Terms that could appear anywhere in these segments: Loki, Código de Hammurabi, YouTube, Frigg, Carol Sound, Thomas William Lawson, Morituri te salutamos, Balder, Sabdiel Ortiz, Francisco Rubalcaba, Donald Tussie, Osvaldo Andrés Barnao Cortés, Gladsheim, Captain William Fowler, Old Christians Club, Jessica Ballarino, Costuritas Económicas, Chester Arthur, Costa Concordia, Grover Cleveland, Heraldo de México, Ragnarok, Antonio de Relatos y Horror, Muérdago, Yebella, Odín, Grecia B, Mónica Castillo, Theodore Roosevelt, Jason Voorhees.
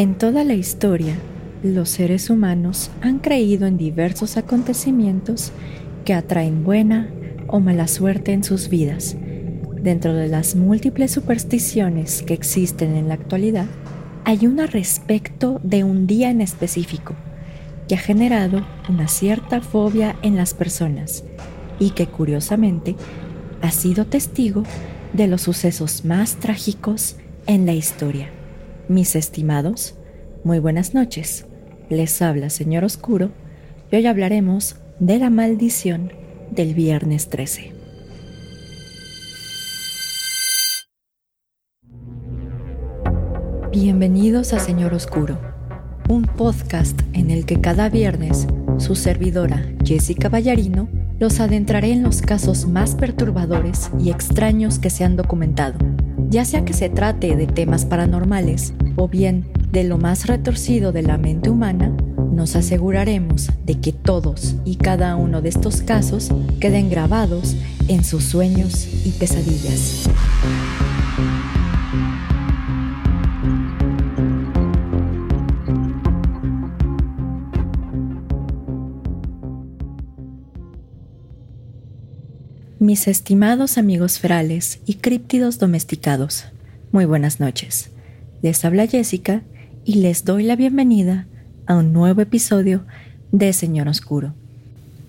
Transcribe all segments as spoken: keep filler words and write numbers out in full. En toda la historia, los seres humanos han creído en diversos acontecimientos que atraen buena o mala suerte en sus vidas. Dentro de las múltiples supersticiones que existen en la actualidad, hay una respecto de un día en específico que ha generado una cierta fobia en las personas y que, curiosamente, ha sido testigo de los sucesos más trágicos en la historia. Mis estimados, muy buenas noches. Les habla Señor Oscuro y hoy hablaremos de la maldición del viernes trece. Bienvenidos a Señor Oscuro, un podcast en el que cada viernes su servidora Jessica Ballarino los adentraré en los casos más perturbadores y extraños que se han documentado, ya sea que se trate de temas paranormales o bien de lo más retorcido de la mente humana. Nos aseguraremos de que todos y cada uno de estos casos queden grabados en sus sueños y pesadillas. Mis estimados amigos ferales y críptidos domesticados, muy buenas noches. Les habla Jessica y les doy la bienvenida a un nuevo episodio de Señor Oscuro.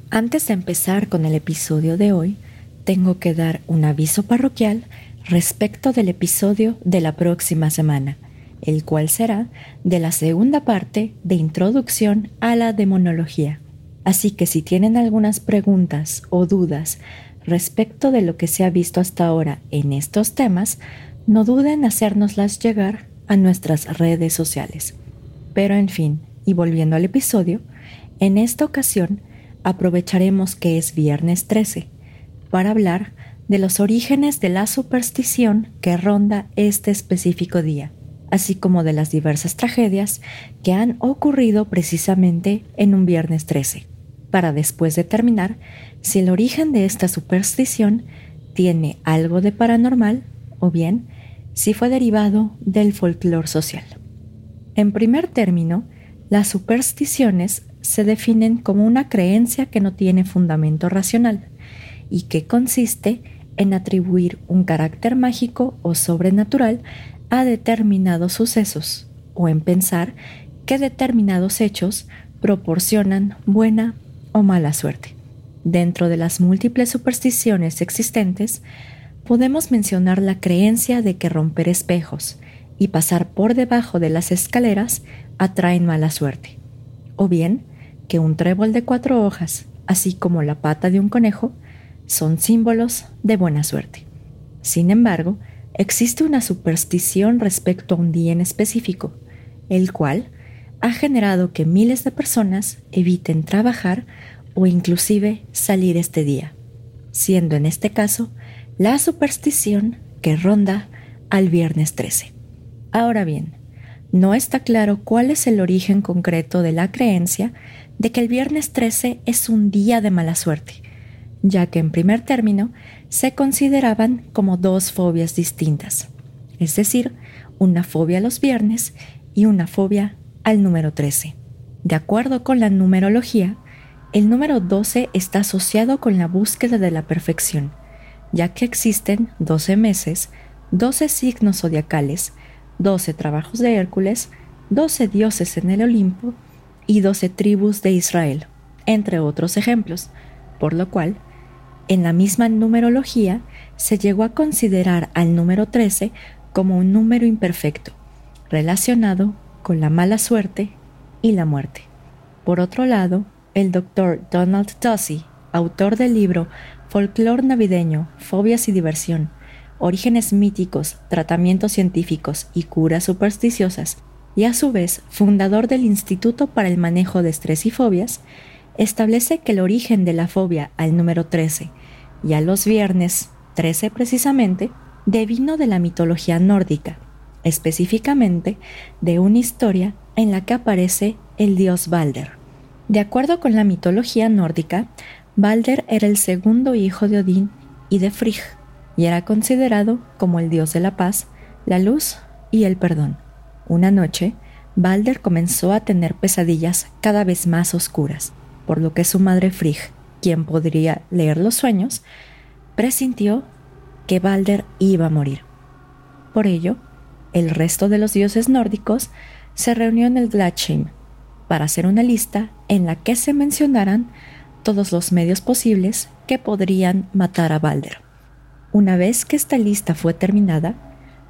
Antes de empezar con el episodio de hoy, tengo que dar un aviso parroquial respecto del episodio de la próxima semana, el cual será de la segunda parte de Introducción a la Demonología. Así que si tienen algunas preguntas o dudas respecto de lo que se ha visto hasta ahora en estos temas, no duden en hacérnoslas llegar a nuestras redes sociales. Pero en fin, y volviendo al episodio, en esta ocasión aprovecharemos que es viernes trece para hablar de los orígenes de la superstición que ronda este específico día, así como de las diversas tragedias que han ocurrido precisamente en un viernes trece. Para después determinar si el origen de esta superstición tiene algo de paranormal o bien si fue derivado del folclore social. En primer término, las supersticiones se definen como una creencia que no tiene fundamento racional y que consiste en atribuir un carácter mágico o sobrenatural a determinados sucesos o en pensar que determinados hechos proporcionan buena o mala suerte. Dentro de las múltiples supersticiones existentes, podemos mencionar la creencia de que romper espejos y pasar por debajo de las escaleras atraen mala suerte, o bien que un trébol de cuatro hojas, así como la pata de un conejo, son símbolos de buena suerte. Sin embargo, existe una superstición respecto a un día en específico, el cual ha generado que miles de personas eviten trabajar o inclusive salir este día, siendo en este caso la superstición que ronda al viernes trece. Ahora bien, no está claro cuál es el origen concreto de la creencia de que el viernes trece es un día de mala suerte, ya que en primer término se consideraban como dos fobias distintas, es decir, una fobia a los viernes y una fobia al número trece. De acuerdo con la numerología, el número doce está asociado con la búsqueda de la perfección, ya que existen doce meses, doce signos zodiacales, doce trabajos de Hércules, doce dioses en el Olimpo y doce tribus de Israel, entre otros ejemplos, por lo cual, en la misma numerología se llegó a considerar al número trece como un número imperfecto, relacionado con la mala suerte y la muerte. Por otro lado, el doctor Donald Tussie, autor del libro Folclor navideño, fobias y diversión, orígenes míticos, tratamientos científicos y curas supersticiosas, y a su vez fundador del Instituto para el Manejo de Estrés y Fobias, establece que el origen de la fobia al número trece y a los viernes trece precisamente devino de la mitología nórdica, específicamente de una historia en la que aparece el dios Balder. De acuerdo con la mitología nórdica, Balder era el segundo hijo de Odín y de Frigg, y era considerado como el dios de la paz, la luz y el perdón. Una noche, Balder comenzó a tener pesadillas cada vez más oscuras, por lo que su madre Frigg, quien podría leer los sueños, presintió que Balder iba a morir. Por ello, el resto de los dioses nórdicos se reunió en el Gladsheim para hacer una lista en la que se mencionaran todos los medios posibles que podrían matar a Balder. Una vez que esta lista fue terminada,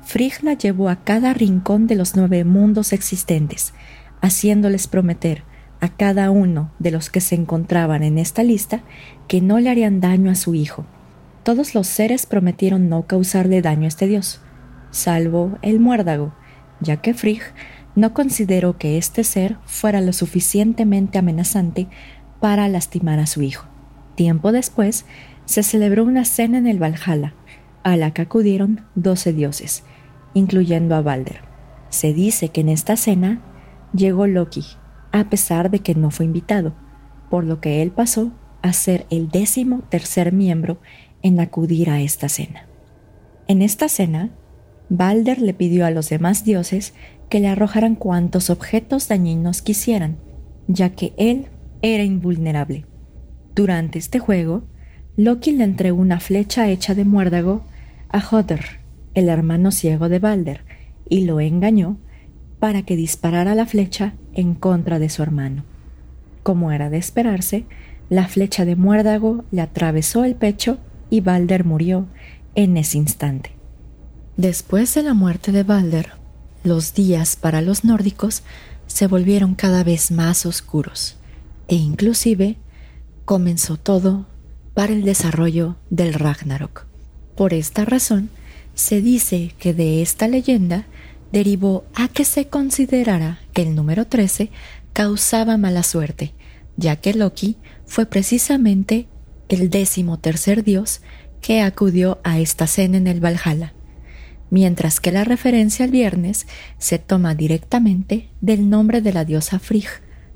Frigg la llevó a cada rincón de los nueve mundos existentes, haciéndoles prometer a cada uno de los que se encontraban en esta lista que no le harían daño a su hijo. Todos los seres prometieron no causarle daño a este dios, salvo el Muérdago, ya que Frigg no consideró que este ser fuera lo suficientemente amenazante para lastimar a su hijo. Tiempo después, se celebró una cena en el Valhalla, a la que acudieron doce dioses, incluyendo a Balder. Se dice que en esta cena llegó Loki, a pesar de que no fue invitado, por lo que él pasó a ser el décimo tercer miembro en acudir a esta cena. En esta cena, Balder le pidió a los demás dioses que le arrojaran cuantos objetos dañinos quisieran, ya que él era invulnerable. Durante este juego, Loki le entregó una flecha hecha de muérdago a Hodor, el hermano ciego de Balder, y lo engañó para que disparara la flecha en contra de su hermano. Como era de esperarse, la flecha de muérdago le atravesó el pecho y Balder murió en ese instante. Después de la muerte de Balder, los días para los nórdicos se volvieron cada vez más oscuros, e inclusive comenzó todo para el desarrollo del Ragnarok. Por esta razón, se dice que de esta leyenda derivó a que se considerara que el número trece causaba mala suerte, ya que Loki fue precisamente el décimo tercer dios que acudió a esta cena en el Valhalla, mientras que la referencia al viernes se toma directamente del nombre de la diosa Frigg,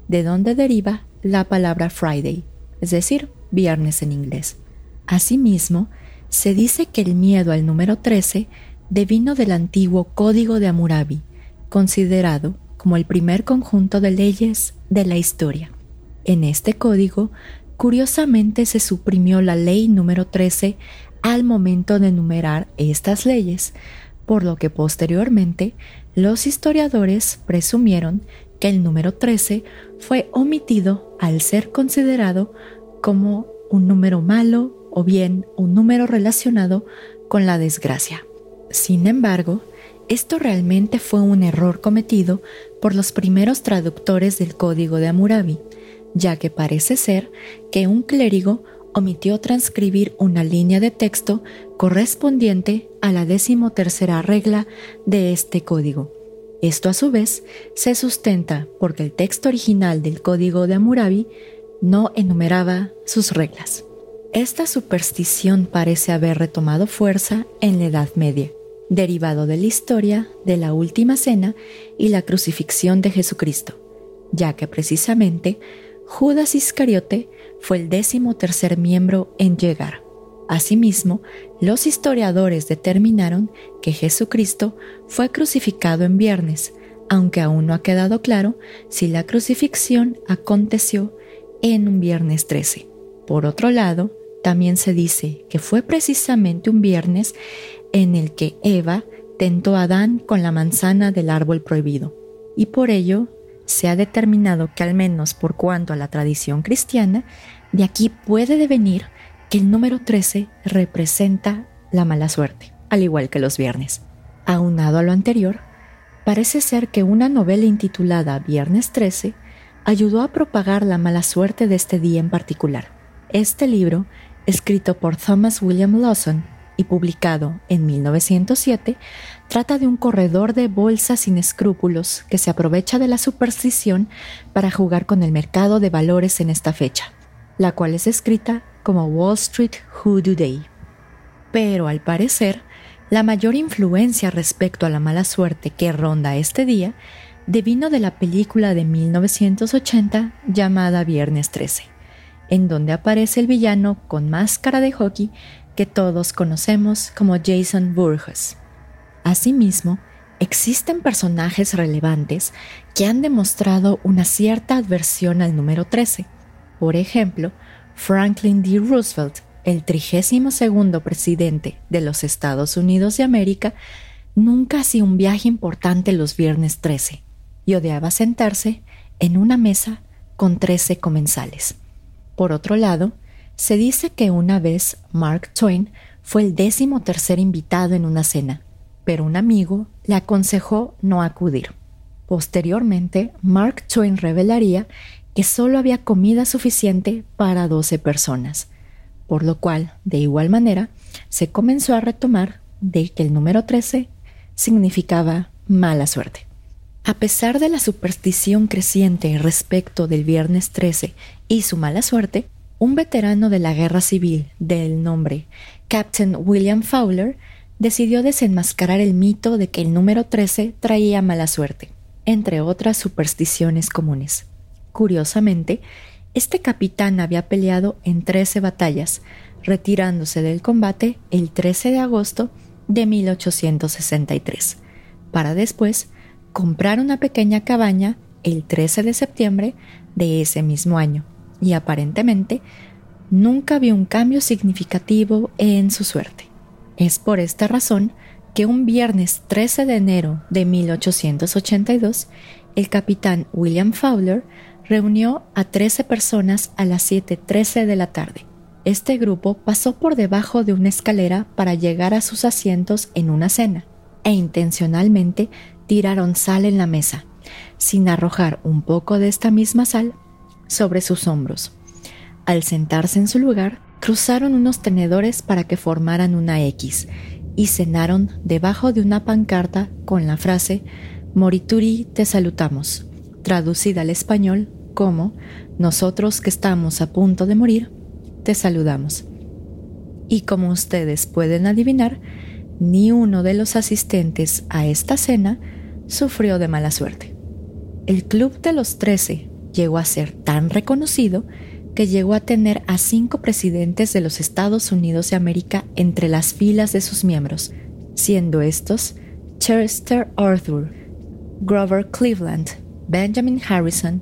de donde deriva la palabra Friday, es decir, viernes en inglés. Asimismo, se dice que el miedo al número trece devino del antiguo Código de Hammurabi, considerado como el primer conjunto de leyes de la historia. En este código, curiosamente se suprimió la ley número trece al momento de enumerar estas leyes, por lo que posteriormente los historiadores presumieron que el número trece fue omitido al ser considerado como un número malo o bien un número relacionado con la desgracia. Sin embargo, esto realmente fue un error cometido por los primeros traductores del Código de Hammurabi, ya que parece ser que un clérigo omitió transcribir una línea de texto correspondiente a la decimotercera regla de este código. Esto a su vez se sustenta porque el texto original del Código de Hammurabi no enumeraba sus reglas. Esta superstición parece haber retomado fuerza en la Edad Media, derivado de la historia de la Última Cena y la crucifixión de Jesucristo, ya que precisamente Judas Iscariote fue el décimo tercer miembro en llegar. Asimismo, los historiadores determinaron que Jesucristo fue crucificado en viernes, aunque aún no ha quedado claro si la crucifixión aconteció en un viernes trece. Por otro lado, también se dice que fue precisamente un viernes en el que Eva tentó a Adán con la manzana del árbol prohibido, y por ello se ha determinado que, al menos por cuanto a la tradición cristiana, de aquí puede devenir que el número trece representa la mala suerte, al igual que los viernes. Aunado a lo anterior, parece ser que una novela intitulada Viernes trece ayudó a propagar la mala suerte de este día en particular. Este libro, escrito por Thomas William Lawson y publicado en mil novecientos siete, trata de un corredor de bolsas sin escrúpulos que se aprovecha de la superstición para jugar con el mercado de valores en esta fecha, la cual es escrita como Wall Street Hoodoo Day. Pero al parecer, la mayor influencia respecto a la mala suerte que ronda este día devino de la película de mil novecientos ochenta llamada Viernes trece, en donde aparece el villano con máscara de hockey que todos conocemos como Jason Voorhees. Asimismo, Existen personajes relevantes que han demostrado una cierta adversión al número trece. Por ejemplo, Franklin D. Roosevelt, el trigésimo segundo presidente de los Estados Unidos de América, nunca hacía un viaje importante los viernes trece y odiaba sentarse en una mesa con trece comensales. Por otro lado, se dice que una vez Mark Twain fue el décimo tercer invitado en una cena, pero un amigo le aconsejó no acudir. Posteriormente, Mark Twain revelaría que solo había comida suficiente para doce personas, por lo cual, de igual manera, se comenzó a retomar de que el número trece significaba mala suerte. A pesar de la superstición creciente respecto del viernes trece y su mala suerte, un veterano de la Guerra Civil del nombre Captain William Fowler decidió desenmascarar el mito de que el número trece traía mala suerte, entre otras supersticiones comunes. Curiosamente, este capitán había peleado en trece batallas, retirándose del combate el trece de agosto de mil ochocientos sesenta y tres, para después comprar una pequeña cabaña el trece de septiembre de ese mismo año, y aparentemente nunca vio un cambio significativo en su suerte. Es por esta razón que un viernes trece de enero de mil ochocientos ochenta y dos, el capitán William Fowler reunió a trece personas a las siete trece de la tarde. Este grupo pasó por debajo de una escalera para llegar a sus asientos en una cena e intencionalmente tiraron sal en la mesa, sin arrojar un poco de esta misma sal sobre sus hombros. Al sentarse en su lugar, cruzaron unos tenedores para que formaran una X y cenaron debajo de una pancarta con la frase «Morituri te salutamos», traducida al español como «Nosotros que estamos a punto de morir, te saludamos». Y como ustedes pueden adivinar, ni uno de los asistentes a esta cena sufrió de mala suerte. El Club de los Trece llegó a ser tan reconocido que llegó a tener a cinco presidentes de los Estados Unidos de América entre las filas de sus miembros, siendo estos Chester Arthur, Grover Cleveland, Benjamin Harrison,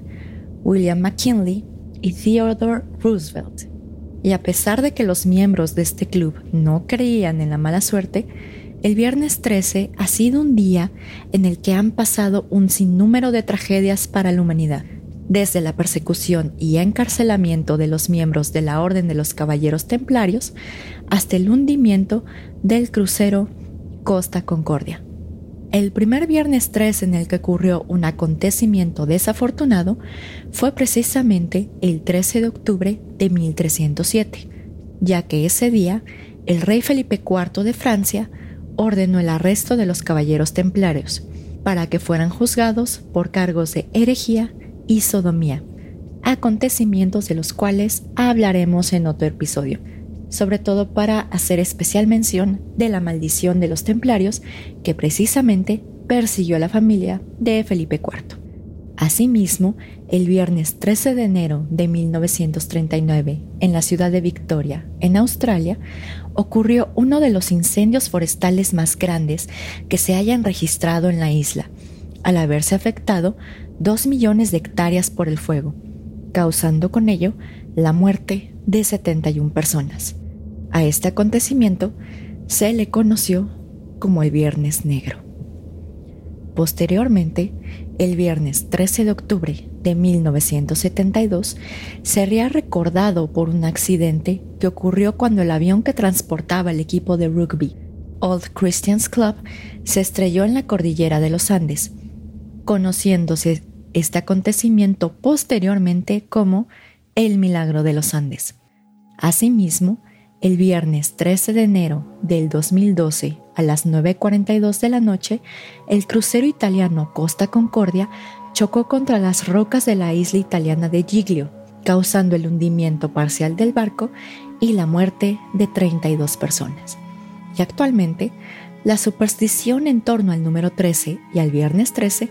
William McKinley y Theodore Roosevelt. Y a pesar de que los miembros de este club no creían en la mala suerte, el viernes trece ha sido un día en el que han pasado un sinnúmero de tragedias para la humanidad, desde la persecución y encarcelamiento de los miembros de la Orden de los Caballeros Templarios hasta el hundimiento del crucero Costa Concordia. El primer viernes trece en el que ocurrió un acontecimiento desafortunado fue precisamente el trece de octubre de mil trescientos siete, ya que ese día el rey Felipe cuarto de Francia ordenó el arresto de los caballeros templarios para que fueran juzgados por cargos de herejía y sodomía, acontecimientos de los cuales hablaremos en otro episodio, sobre todo para hacer especial mención de la maldición de los templarios que precisamente persiguió a la familia de Felipe cuarto. Asimismo, el viernes trece de enero de mil novecientos treinta y nueve, en la ciudad de Victoria, en Australia, ocurrió uno de los incendios forestales más grandes que se hayan registrado en la isla, al haberse afectado dos millones de hectáreas por el fuego, causando con ello la muerte de setenta y una personas. A este acontecimiento se le conoció como el Viernes Negro. Posteriormente, el viernes trece de octubre de mil novecientos setenta y dos, sería recordado por un accidente que ocurrió cuando el avión que transportaba el equipo de rugby Old Christians Club se estrelló en la cordillera de los Andes, conociéndose este acontecimiento posteriormente como el Milagro de los Andes. Asimismo, el viernes trece de enero del dos mil doce a las nueve cuarenta y dos de la noche, el crucero italiano Costa Concordia chocó contra las rocas de la isla italiana de Giglio, causando el hundimiento parcial del barco y la muerte de treinta y dos personas. Y actualmente, la superstición en torno al número trece y al viernes trece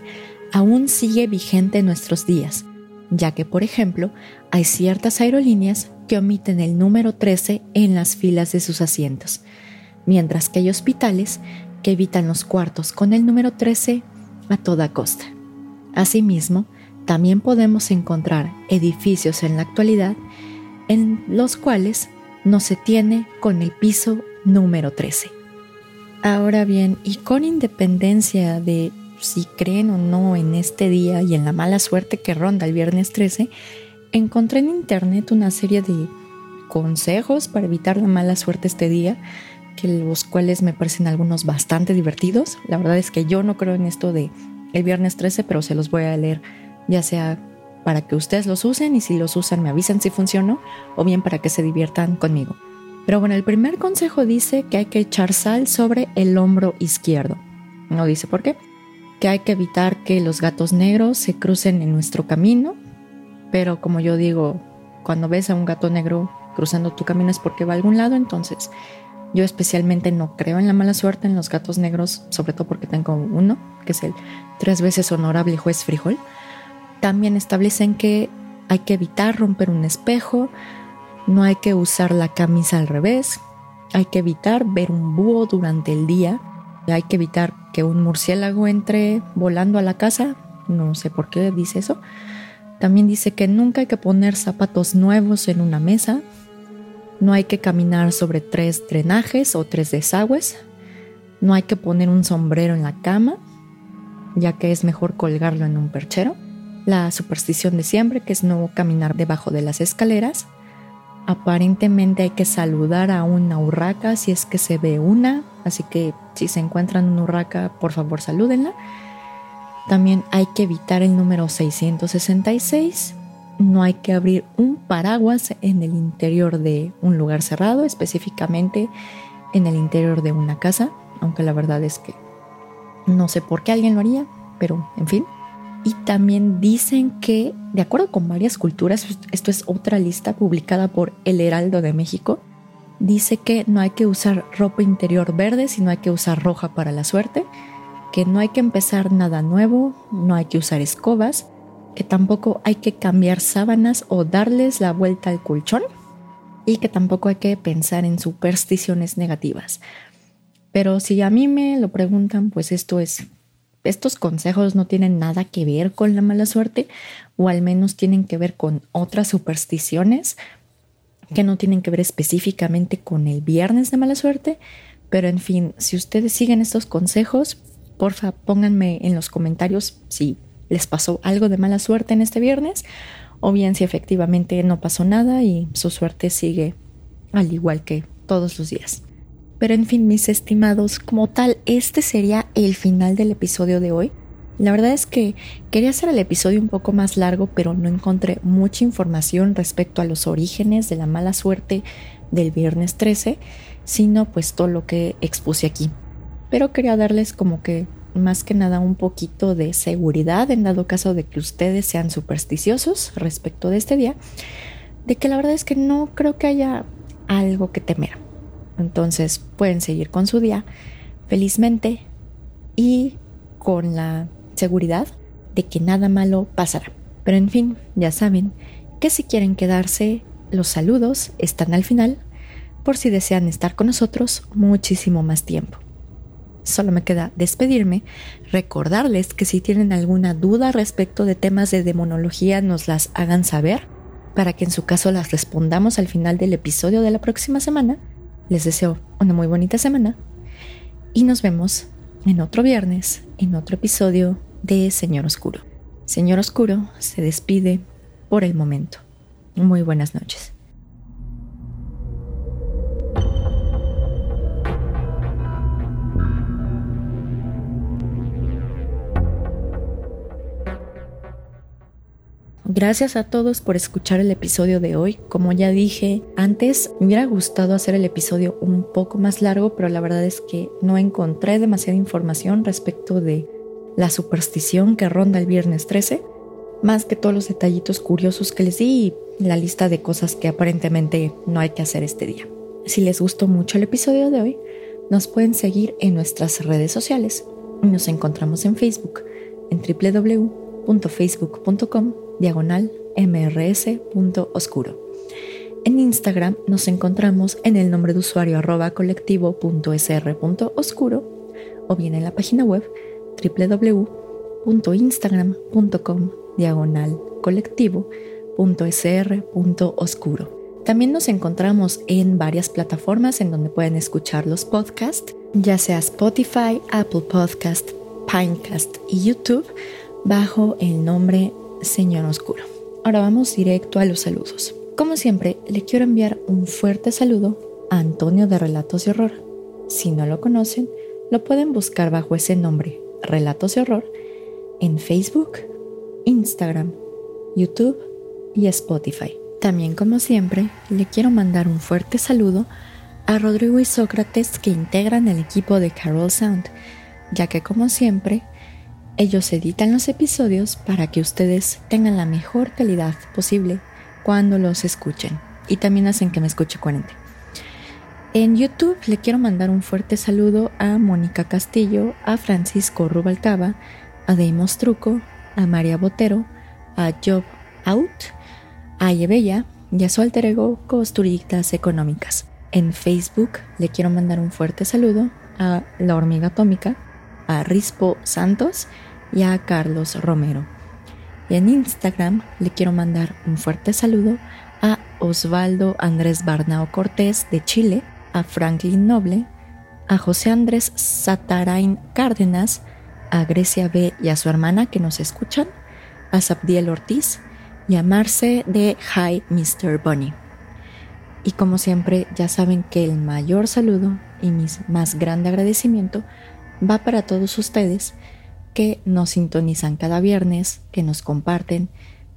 aún sigue vigente en nuestros días, ya que, por ejemplo, hay ciertas aerolíneas que omiten el número trece en las filas de sus asientos, mientras que hay hospitales que evitan los cuartos con el número trece a toda costa. Asimismo, también podemos encontrar edificios en la actualidad en los cuales no se tiene con el piso número trece. Ahora bien, y con independencia de si creen o no en este día y en la mala suerte que ronda el viernes trece, encontré en internet una serie de consejos para evitar la mala suerte este día, que los cuales me parecen algunos bastante divertidos. La verdad es que yo no creo en esto de el viernes trece, pero se los voy a leer, ya sea para que ustedes los usen y si los usan me avisan si funcionó, o bien para que se diviertan conmigo. Pero bueno, el primer consejo dice que hay que echar sal sobre el hombro izquierdo. No dice por qué. Que hay que evitar que los gatos negros se crucen en nuestro camino, pero como yo digo, cuando ves a un gato negro cruzando tu camino es porque va a algún lado, entonces yo especialmente no creo en la mala suerte en los gatos negros, sobre todo porque tengo uno, que es el tres veces honorable juez Frijol. También establecen que hay que evitar romper un espejo, no hay que usar la camisa al revés, hay que evitar ver un búho durante el día, hay que evitar que un murciélago entre volando a la casa, no sé por qué dice eso. También dice que nunca hay que poner zapatos nuevos en una mesa, no hay que caminar sobre tres drenajes o tres desagües, no hay que poner un sombrero en la cama, ya que es mejor colgarlo en un perchero. La superstición de siempre, que es no caminar debajo de las escaleras. Aparentemente hay que saludar a una urraca si es que se ve una, así que si se encuentran una urraca, por favor salúdenla. También hay que evitar el número seiscientos sesenta y seis. No hay que abrir un paraguas en el interior de un lugar cerrado, específicamente en el interior de una casa, aunque la verdad es que no sé por qué alguien lo haría, pero en fin. Y también dicen que, de acuerdo con varias culturas, esto es otra lista publicada por El Heraldo de México, dice que no hay que usar ropa interior verde, sino hay que usar roja para la suerte, que no hay que empezar nada nuevo, no hay que usar escobas, que tampoco hay que cambiar sábanas o darles la vuelta al colchón, y que tampoco hay que pensar en supersticiones negativas. Pero si a mí me lo preguntan, pues esto es... estos consejos no tienen nada que ver con la mala suerte, o al menos tienen que ver con otras supersticiones que no tienen que ver específicamente con el viernes de mala suerte. Pero en fin, si ustedes siguen estos consejos, porfa pónganme en los comentarios si les pasó algo de mala suerte en este viernes, o bien si efectivamente no pasó nada y su suerte sigue al igual que todos los días. Pero en fin, mis estimados, como tal, este sería el final del episodio de hoy. La verdad es que quería hacer el episodio un poco más largo, pero no encontré mucha información respecto a los orígenes de la mala suerte del viernes trece, sino pues todo lo que expuse aquí. Pero quería darles como que más que nada un poquito de seguridad en dado caso de que ustedes sean supersticiosos respecto de este día, de que la verdad es que no creo que haya algo que temer. Entonces pueden seguir con su día felizmente y con la seguridad de que nada malo pasará. Pero en fin, ya saben que si quieren quedarse, los saludos están al final por si desean estar con nosotros muchísimo más tiempo. Solo me queda despedirme, recordarles que si tienen alguna duda respecto de temas de demonología nos las hagan saber para que en su caso las respondamos al final del episodio de la próxima semana. Les deseo una muy bonita semana y nos vemos en otro viernes, en otro episodio de Señor Oscuro. Señor Oscuro se despide por el momento. Muy buenas noches. Gracias a todos por escuchar el episodio de hoy. Como ya dije antes, me hubiera gustado hacer el episodio un poco más largo, pero la verdad es que no encontré demasiada información respecto de la superstición que ronda el viernes trece, más que todos los detallitos curiosos que les di y la lista de cosas que aparentemente no hay que hacer este día. Si les gustó mucho el episodio de hoy, nos pueden seguir en nuestras redes sociales. Nos encontramos en Facebook, en doble u doble u doble u punto facebook punto com diagonal mrs.oscuro. En Instagram nos encontramos en el nombre de usuario arroba colectivo.sr.oscuro. o bien en la página web doble u doble u doble u punto instagram punto com diagonal colectivo punto sr punto oscuro. También nos encontramos en varias plataformas en donde pueden escuchar los podcasts, ya sea Spotify, Apple Podcast, Pinecast y YouTube, bajo el nombre Señor Oscuro. Ahora vamos directo a los saludos. Como siempre, le quiero enviar un fuerte saludo a Antonio de Relatos y Horror. Si no lo conocen, lo pueden buscar bajo ese nombre, Relatos y Horror, en Facebook, Instagram, YouTube y Spotify. También, como siempre, le quiero mandar un fuerte saludo a Rodrigo y Sócrates, que integran el equipo de Carol Sound, ya que, como siempre, ellos editan los episodios para que ustedes tengan la mejor calidad posible cuando los escuchen, y también hacen que me escuche coherente. En YouTube le quiero mandar un fuerte saludo a Mónica Castillo, a Francisco Rubalcaba, a Deimos Truco, a María Botero, a Job Out, a Yebella y a su alter ego Costuritas Económicas. En Facebook le quiero mandar un fuerte saludo a La Hormiga Atómica, a Rispo Santos y a Carlos Romero. Y en Instagram le quiero mandar un fuerte saludo a Osvaldo Andrés Barnao Cortés de Chile, a Franklin Noble, a José Andrés Satarain Cárdenas, a Grecia B y a su hermana que nos escuchan, a Sabdiel Ortiz, llamarse de Hi mister Bunny. Y como siempre, ya saben que el mayor saludo y mi más grande agradecimiento va para todos ustedes que nos sintonizan cada viernes, que nos comparten,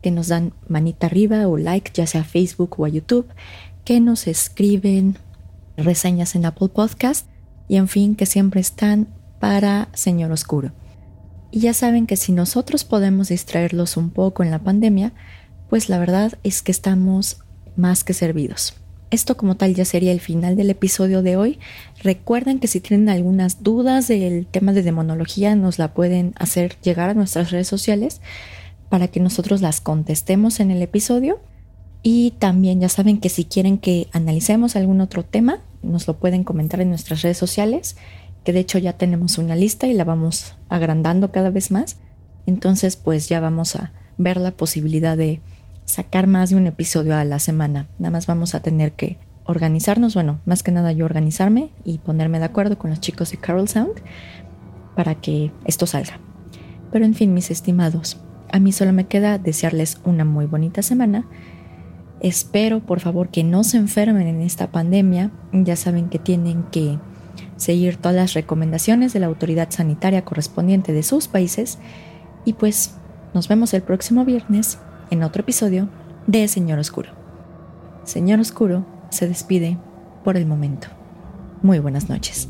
que nos dan manita arriba o like, ya sea a Facebook o a YouTube, que nos escriben reseñas en Apple Podcast y en fin, que siempre están para Señor Oscuro. Y ya saben que si nosotros podemos distraerlos un poco en la pandemia, pues la verdad es que estamos más que servidos. Esto como tal ya sería el final del episodio de hoy. Recuerden que si tienen algunas dudas del tema de demonología, nos la pueden hacer llegar a nuestras redes sociales para que nosotros las contestemos en el episodio. Y también ya saben que si quieren que analicemos algún otro tema, nos lo pueden comentar en nuestras redes sociales, que de hecho ya tenemos una lista y la vamos agrandando cada vez más. Entonces pues ya vamos a ver la posibilidad de sacar más de un episodio a la semana. Nada más vamos a tener que organizarnos, bueno, más que nada yo organizarme y ponerme de acuerdo con los chicos de Carol Sound para que esto salga. Pero en fin, mis estimados, a mí solo me queda desearles una muy bonita semana. Espero por favor que no se enfermen en esta pandemia. Ya saben que tienen que seguir todas las recomendaciones de la autoridad sanitaria correspondiente de sus países y pues nos vemos el próximo viernes en otro episodio de Señor Oscuro. Señor Oscuro se despide por el momento. Muy buenas noches.